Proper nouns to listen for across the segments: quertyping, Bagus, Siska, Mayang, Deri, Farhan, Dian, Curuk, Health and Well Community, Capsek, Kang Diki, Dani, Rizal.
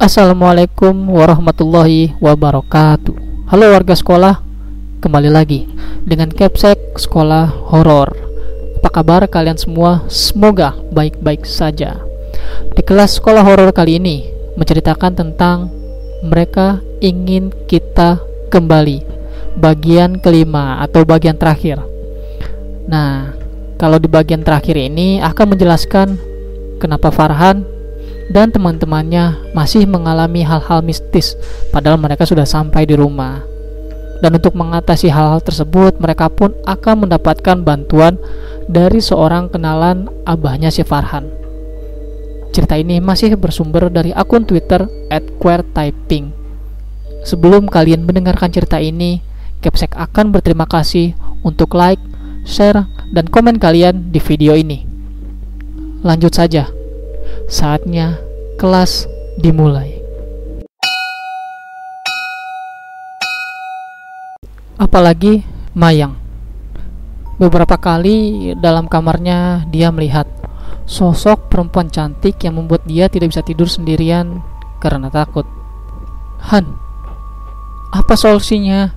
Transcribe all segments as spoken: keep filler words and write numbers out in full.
Assalamualaikum warahmatullahi wabarakatuh. Halo warga sekolah, kembali lagi dengan Capsek Sekolah Horor. Apa kabar kalian semua? Semoga baik-baik saja. Di kelas sekolah horor kali ini menceritakan tentang mereka ingin kita kembali, bagian kelima atau bagian terakhir. Nah, kalau di bagian terakhir ini akan menjelaskan kenapa Farhan dan teman-temannya masih mengalami hal-hal mistis padahal mereka sudah sampai di rumah. Dan untuk mengatasi hal-hal tersebut, mereka pun akan mendapatkan bantuan dari seorang kenalan abahnya si Farhan. Cerita ini masih bersumber dari akun Twitter at quertyping. Sebelum kalian mendengarkan cerita ini, Capsek akan berterima kasih untuk like, share, dan komen kalian di video ini. Lanjut saja, saatnya kelas dimulai. Apalagi Mayang. Beberapa kali dalam kamarnya dia melihat sosok perempuan cantik yang membuat dia tidak bisa tidur sendirian karena takut. Han, apa solusinya?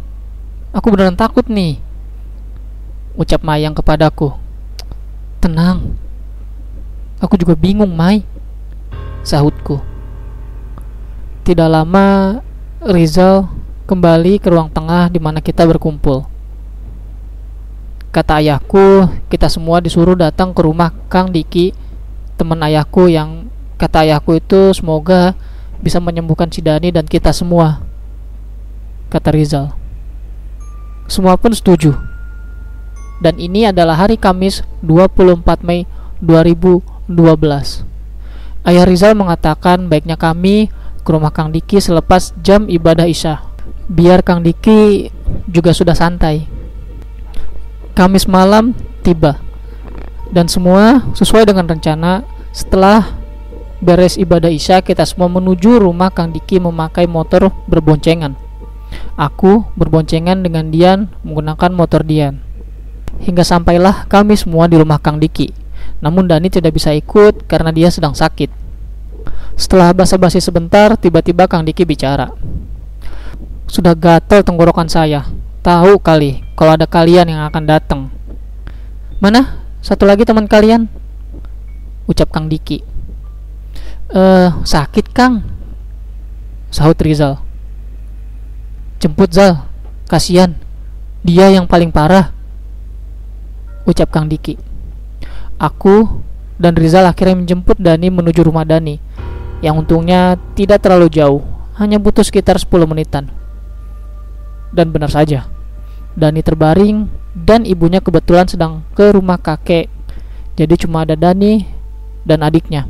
Aku beneran takut nih, ucap Mayang kepadaku. Tenang, aku juga bingung, Mai, sahutku. Tidak lama Rizal kembali ke ruang tengah di mana kita berkumpul. Kata ayahku, kita semua disuruh datang ke rumah Kang Diki, teman ayahku yang kata ayahku itu semoga bisa menyembuhkan si Dani dan kita semua, kata Rizal. Semua pun setuju. Dan ini adalah hari Kamis dua puluh empat Mei dua ribu dua belas. Ayah Rizal mengatakan baiknya kami ke rumah Kang Diki selepas jam ibadah Isya, biar Kang Diki juga sudah santai. Kamis malam tiba, dan semua sesuai dengan rencana. Setelah beres ibadah Isya, kita semua menuju rumah Kang Diki memakai motor berboncengan. Aku berboncengan dengan Dian menggunakan motor Dian. Hingga sampailah kami semua di rumah Kang Diki. Namun Dani tidak bisa ikut karena dia sedang sakit. Setelah basa-basi sebentar, tiba-tiba Kang Diki bicara. Sudah gatel tenggorokan saya. Tahu kali kalau ada kalian yang akan datang. Mana satu lagi teman kalian? Ucap Kang Diki. Eh, sakit Kang, sahut Rizal. Jemput Zal, kasihan. Dia yang paling parah, ucap Kang Diki. Aku dan Rizal akhirnya menjemput Dani menuju rumah Dani, yang untungnya tidak terlalu jauh, hanya butuh sekitar sepuluh menitan. Dan benar saja, Dani terbaring dan ibunya kebetulan sedang ke rumah kakek. Jadi cuma ada Dani dan adiknya.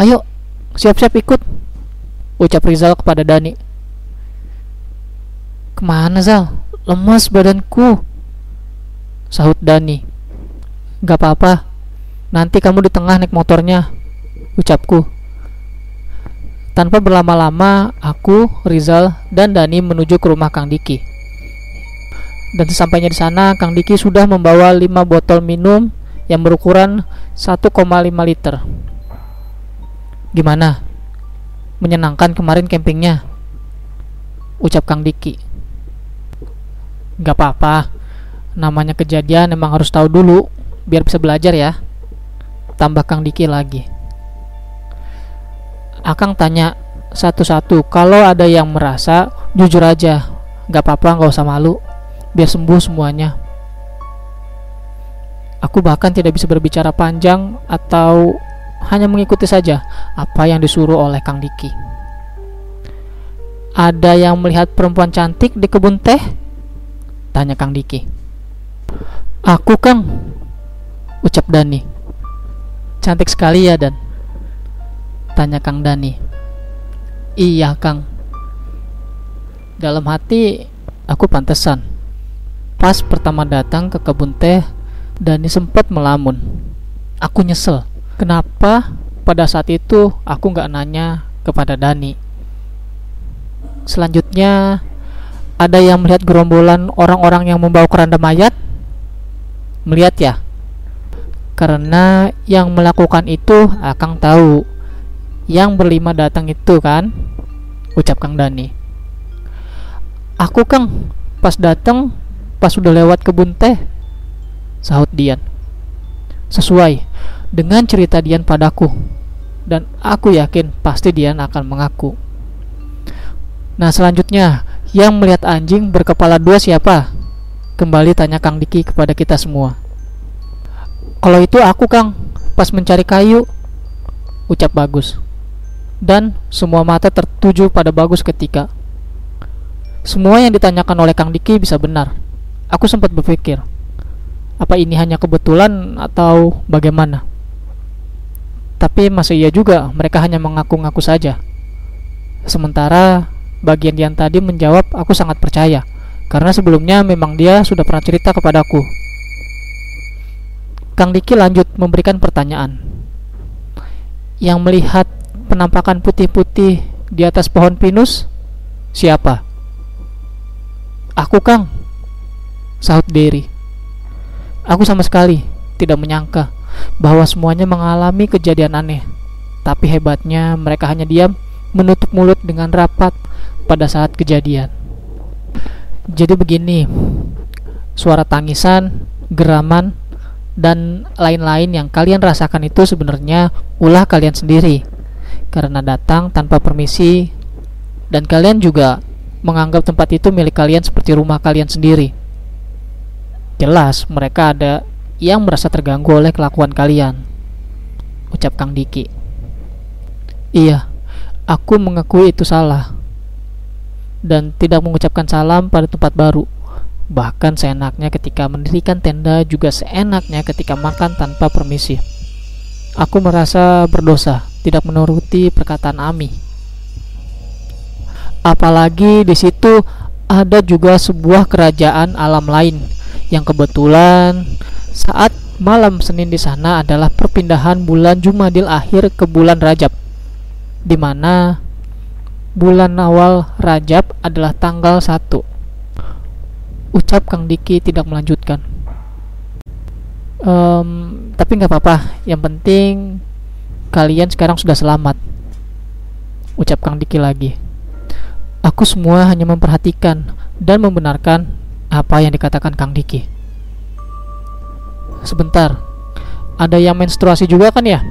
Ayo, siap-siap ikut, ucap Rizal kepada Dani. Kemana Zal? Lemas badanku, sahut Dani. Gak apa-apa, nanti kamu di tengah naik motornya, ucapku. Tanpa berlama-lama, aku, Rizal, dan Dani menuju ke rumah Kang Diki. Dan sesampainya di sana, Kang Diki sudah membawa lima botol minum yang berukuran satu koma lima liter. Gimana? Menyenangkan kemarin campingnya, ucap Kang Diki. Gak apa-apa, namanya kejadian emang harus tahu dulu biar bisa belajar ya, tambah Kang Diki lagi. Akang tanya satu-satu, kalau ada yang merasa jujur aja, gak apa-apa, gak usah malu, biar sembuh semuanya. Aku bahkan tidak bisa berbicara panjang atau hanya mengikuti saja apa yang disuruh oleh Kang Diki. Ada yang melihat perempuan cantik di kebun teh? Tanya Kang Diki. Aku Kang, ucap Dani. Cantik sekali ya Dan, tanya Kang Dani. Iya Kang. Dalam hati aku, pantesan pas pertama datang ke kebun teh Dani sempat melamun. Aku nyesel kenapa pada saat itu aku gak nanya kepada Dani. Selanjutnya, ada yang melihat gerombolan orang-orang yang membawa keranda mayat? Melihat ya, karena yang melakukan itu Akang tahu yang berlima datang itu kan, ucap Kang Dani. Aku Kang, pas datang pas sudah lewat kebun teh, sahut Dian. Sesuai dengan cerita Dian padaku, dan aku yakin pasti Dian akan mengaku. Nah selanjutnya, yang melihat anjing berkepala dua siapa? Kembali tanya Kang Diki kepada kita semua. Kalau itu aku Kang, pas mencari kayu, ucap Bagus. Dan semua mata tertuju pada Bagus ketika semua yang ditanyakan oleh Kang Diki bisa benar. Aku sempat berpikir, apa ini hanya kebetulan atau bagaimana? Tapi masih iya juga, mereka hanya mengaku-ngaku saja. Sementara bagian Dian tadi menjawab, aku sangat percaya, karena sebelumnya memang dia sudah pernah cerita kepadaku. Kang Diki lanjut memberikan pertanyaan. Yang melihat penampakan putih-putih di atas pohon pinus siapa? Aku Kang, sahut Deri. Aku sama sekali tidak menyangka bahwa semuanya mengalami kejadian aneh. Tapi hebatnya mereka hanya diam, menutup mulut dengan rapat pada saat kejadian. Jadi begini, suara tangisan, geraman, dan lain-lain yang kalian rasakan itu sebenarnya ulah kalian sendiri karena datang tanpa permisi, dan kalian juga menganggap tempat itu milik kalian seperti rumah kalian sendiri. Jelas mereka ada yang merasa terganggu oleh kelakuan kalian, ucap Kang Diki. Iya, aku mengakui itu salah dan tidak mengucapkan salam pada tempat baru. Bahkan seenaknya ketika mendirikan tenda, juga seenaknya ketika makan tanpa permisi. Aku merasa berdosa tidak menuruti perkataan Ami. Apalagi di situ ada juga sebuah kerajaan alam lain yang kebetulan saat malam Senin di sana adalah perpindahan bulan Jumadil Akhir ke bulan Rajab, di mana bulan awal Rajab adalah tanggal satu. Ucap Kang Diki tidak melanjutkan. Um, tapi nggak apa-apa, yang penting kalian sekarang sudah selamat, ucap Kang Diki lagi. Aku semua hanya memperhatikan dan membenarkan apa yang dikatakan Kang Diki. Sebentar, ada yang menstruasi juga kan ya?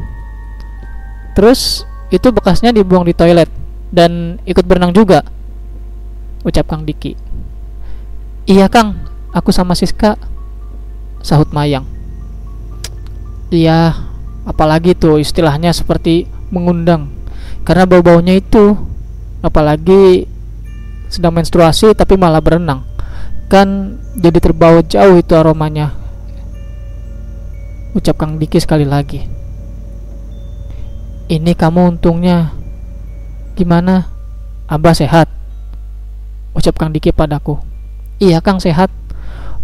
Terus itu bekasnya dibuang di toilet dan ikut berenang juga, ucap Kang Diki. Iya Kang, aku sama Siska, sahut Mayang. Iya, apalagi tuh istilahnya seperti mengundang, karena bau-baunya itu. Apalagi sedang menstruasi tapi malah berenang, kan jadi terbawa jauh itu aromanya, ucap Kang Diki sekali lagi. Ini kamu untungnya. Gimana? Abah sehat? Ucap Kang Diki padaku. Iya Kang, sehat.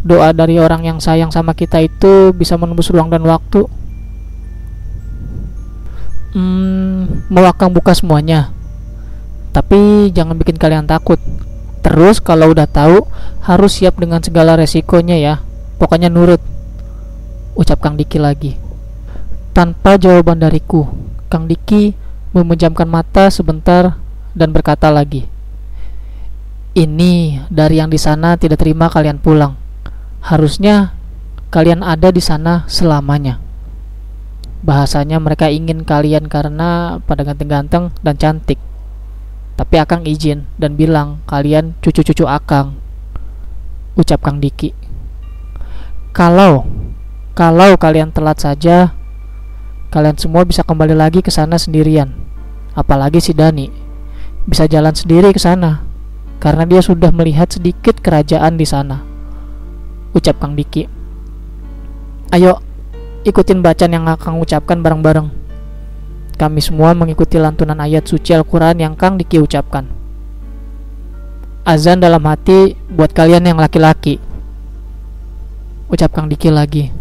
Doa dari orang yang sayang sama kita itu bisa menembus ruang dan waktu. Hmm, mau Akang buka semuanya, tapi jangan bikin kalian takut. Terus kalau udah tahu harus siap dengan segala resikonya ya. Pokoknya nurut, ucap Kang Diki lagi. Tanpa jawaban dariku, Kang Diki memejamkan mata sebentar dan berkata lagi. Ini dari yang di sana tidak terima kalian pulang. Harusnya kalian ada di sana selamanya. Bahasanya mereka ingin kalian karena pada ganteng-ganteng dan cantik. Tapi Akang izin dan bilang kalian cucu-cucu Akang, ucap Kang Diki. Kalau kalau kalian telat saja, kalian semua bisa kembali lagi ke sana sendirian. Apalagi si Dani bisa jalan sendiri ke sana, karena dia sudah melihat sedikit kerajaan di sana, ucap Kang Diki. Ayo ikutin bacaan yang Akang ucapkan bareng-bareng. Kami semua mengikuti lantunan ayat suci Al-Quran yang Kang Diki ucapkan. Azan dalam hati buat kalian yang laki-laki, ucap Kang Diki lagi.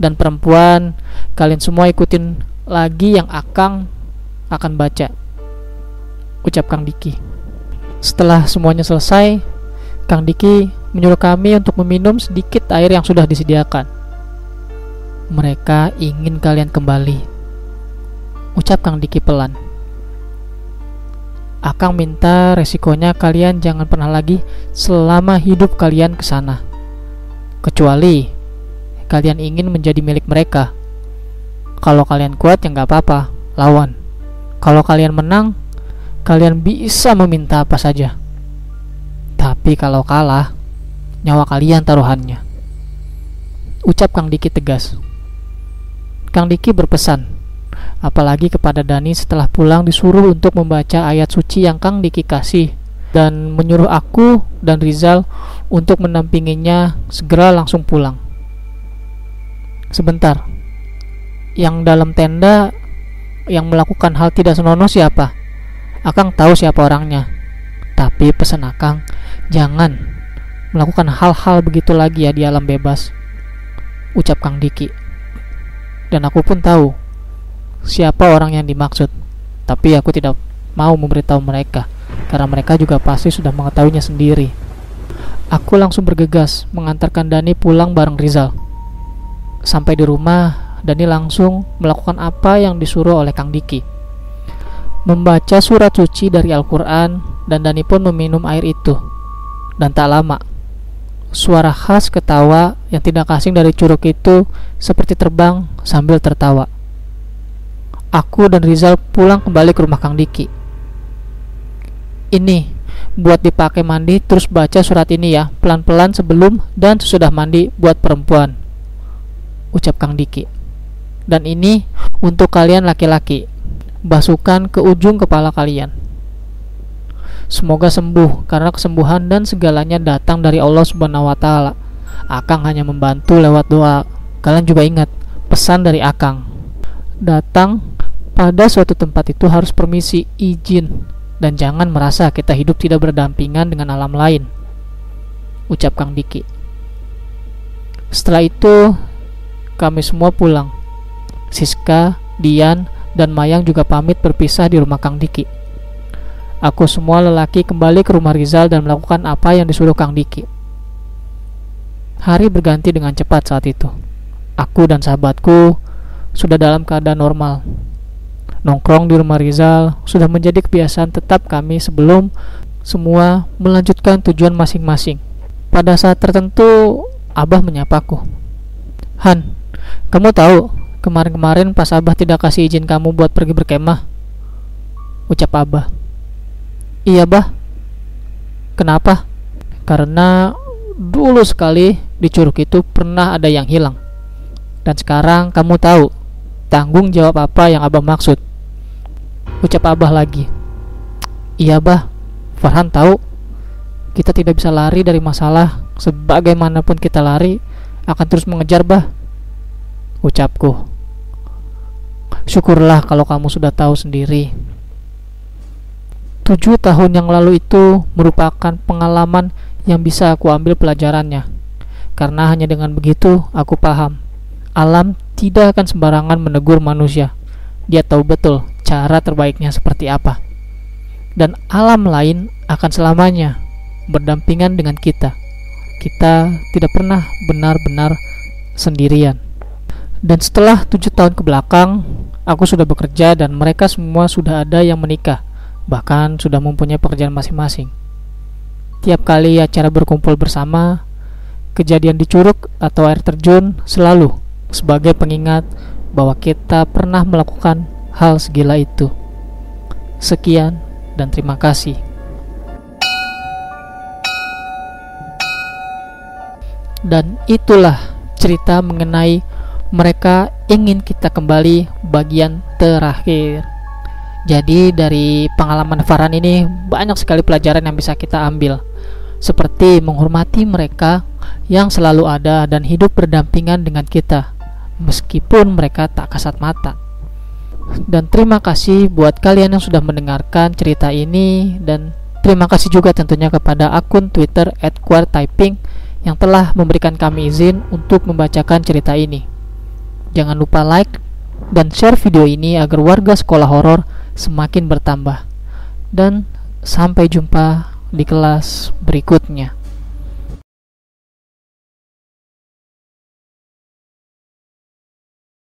Dan perempuan, kalian semua ikutin lagi yang Akang akan baca, ucap Kang Diki. Setelah semuanya selesai, Kang Diki menyuruh kami untuk meminum sedikit air yang sudah disediakan. Mereka ingin kalian kembali, ucap Kang Diki pelan. Akang minta resikonya kalian jangan pernah lagi selama hidup kalian ke sana, kecuali kalian ingin menjadi milik mereka. Kalau kalian kuat ya nggak apa-apa, lawan. Kalau kalian menang, kalian bisa meminta apa saja. Tapi kalau kalah, nyawa kalian taruhannya, ucap Kang Diki tegas. Kang Diki berpesan, apalagi kepada Dani setelah pulang disuruh untuk membaca ayat suci yang Kang Diki kasih, dan menyuruh aku dan Rizal untuk mendampinginya segera langsung pulang. Sebentar, yang dalam tenda yang melakukan hal tidak senonoh siapa? Akang tahu siapa orangnya, tapi pesan Akang jangan melakukan hal-hal begitu lagi ya di alam bebas, ucap Kang Diki. Dan aku pun tahu siapa orang yang dimaksud, tapi aku tidak mau memberitahu mereka karena mereka juga pasti sudah mengetahuinya sendiri. Aku langsung bergegas mengantarkan Dani pulang bareng Rizal. Sampai di rumah, Dani langsung melakukan apa yang disuruh oleh Kang Diki, membaca surat suci dari Al-Quran, dan Dani pun meminum air itu. Dan tak lama, suara khas ketawa yang tidak asing dari curug itu seperti terbang sambil tertawa. Aku dan Rizal pulang kembali ke rumah Kang Diki. Ini buat dipakai mandi, terus baca surat ini ya, pelan-pelan sebelum dan sesudah mandi buat perempuan, ucap Kang Diki. Dan ini untuk kalian laki-laki, basuhkan ke ujung kepala kalian. Semoga sembuh, karena kesembuhan dan segalanya datang dari Allah Subhanahu wa Ta'ala. Akang hanya membantu lewat doa. Kalian juga ingat pesan dari Akang, datang pada suatu tempat itu harus permisi, izin, dan jangan merasa kita hidup tidak berdampingan dengan alam lain, ucap Kang Diki. Setelah itu kami semua pulang. Siska, Dian, dan Mayang juga pamit berpisah di rumah Kang Diki. Aku semua lelaki kembali ke rumah Rizal dan melakukan apa yang disuruh Kang Diki. Hari berganti dengan cepat saat itu. Aku dan sahabatku sudah dalam keadaan normal. Nongkrong di rumah Rizal sudah menjadi kebiasaan tetap kami sebelum semua melanjutkan tujuan masing-masing. Pada saat tertentu, Abah menyapaku. Han, kamu tahu kemarin-kemarin pas Abah tidak kasih izin kamu buat pergi berkemah, ucap Abah. Iya Bah. Kenapa? Karena dulu sekali di curug itu pernah ada yang hilang. Dan sekarang kamu tahu tanggung jawab apa yang Abah maksud, ucap Abah lagi. Iya Bah, Farhan tahu. Kita tidak bisa lari dari masalah. Sebagaimanapun kita lari, akan terus mengejar Bah, ucapku. Syukurlah kalau kamu sudah tahu sendiri. Tujuh tahun yang lalu itu merupakan pengalaman yang bisa aku ambil pelajarannya, karena hanya dengan begitu aku paham alam tidak akan sembarangan menegur manusia. Dia tahu betul cara terbaiknya seperti apa. Dan alam lain akan selamanya berdampingan dengan kita. Kita tidak pernah benar-benar sendirian. Dan setelah tujuh tahun kebelakang, aku sudah bekerja dan mereka semua sudah ada yang menikah, bahkan sudah mempunyai pekerjaan masing-masing. Tiap kali acara berkumpul bersama, kejadian di curug atau air terjun selalu sebagai pengingat bahwa kita pernah melakukan hal segila itu. Sekian dan terima kasih. Dan itulah cerita mengenai mereka ingin kita kembali bagian terakhir. Jadi dari pengalaman Farhan ini banyak sekali pelajaran yang bisa kita ambil, seperti menghormati mereka yang selalu ada dan hidup berdampingan dengan kita, meskipun mereka tak kasat mata. Dan terima kasih buat kalian yang sudah mendengarkan cerita ini. Dan terima kasih juga tentunya kepada akun Twitter at quertyping yang telah memberikan kami izin untuk membacakan cerita ini. Jangan lupa like dan share video ini agar warga sekolah horor semakin bertambah. Dan sampai jumpa di kelas berikutnya.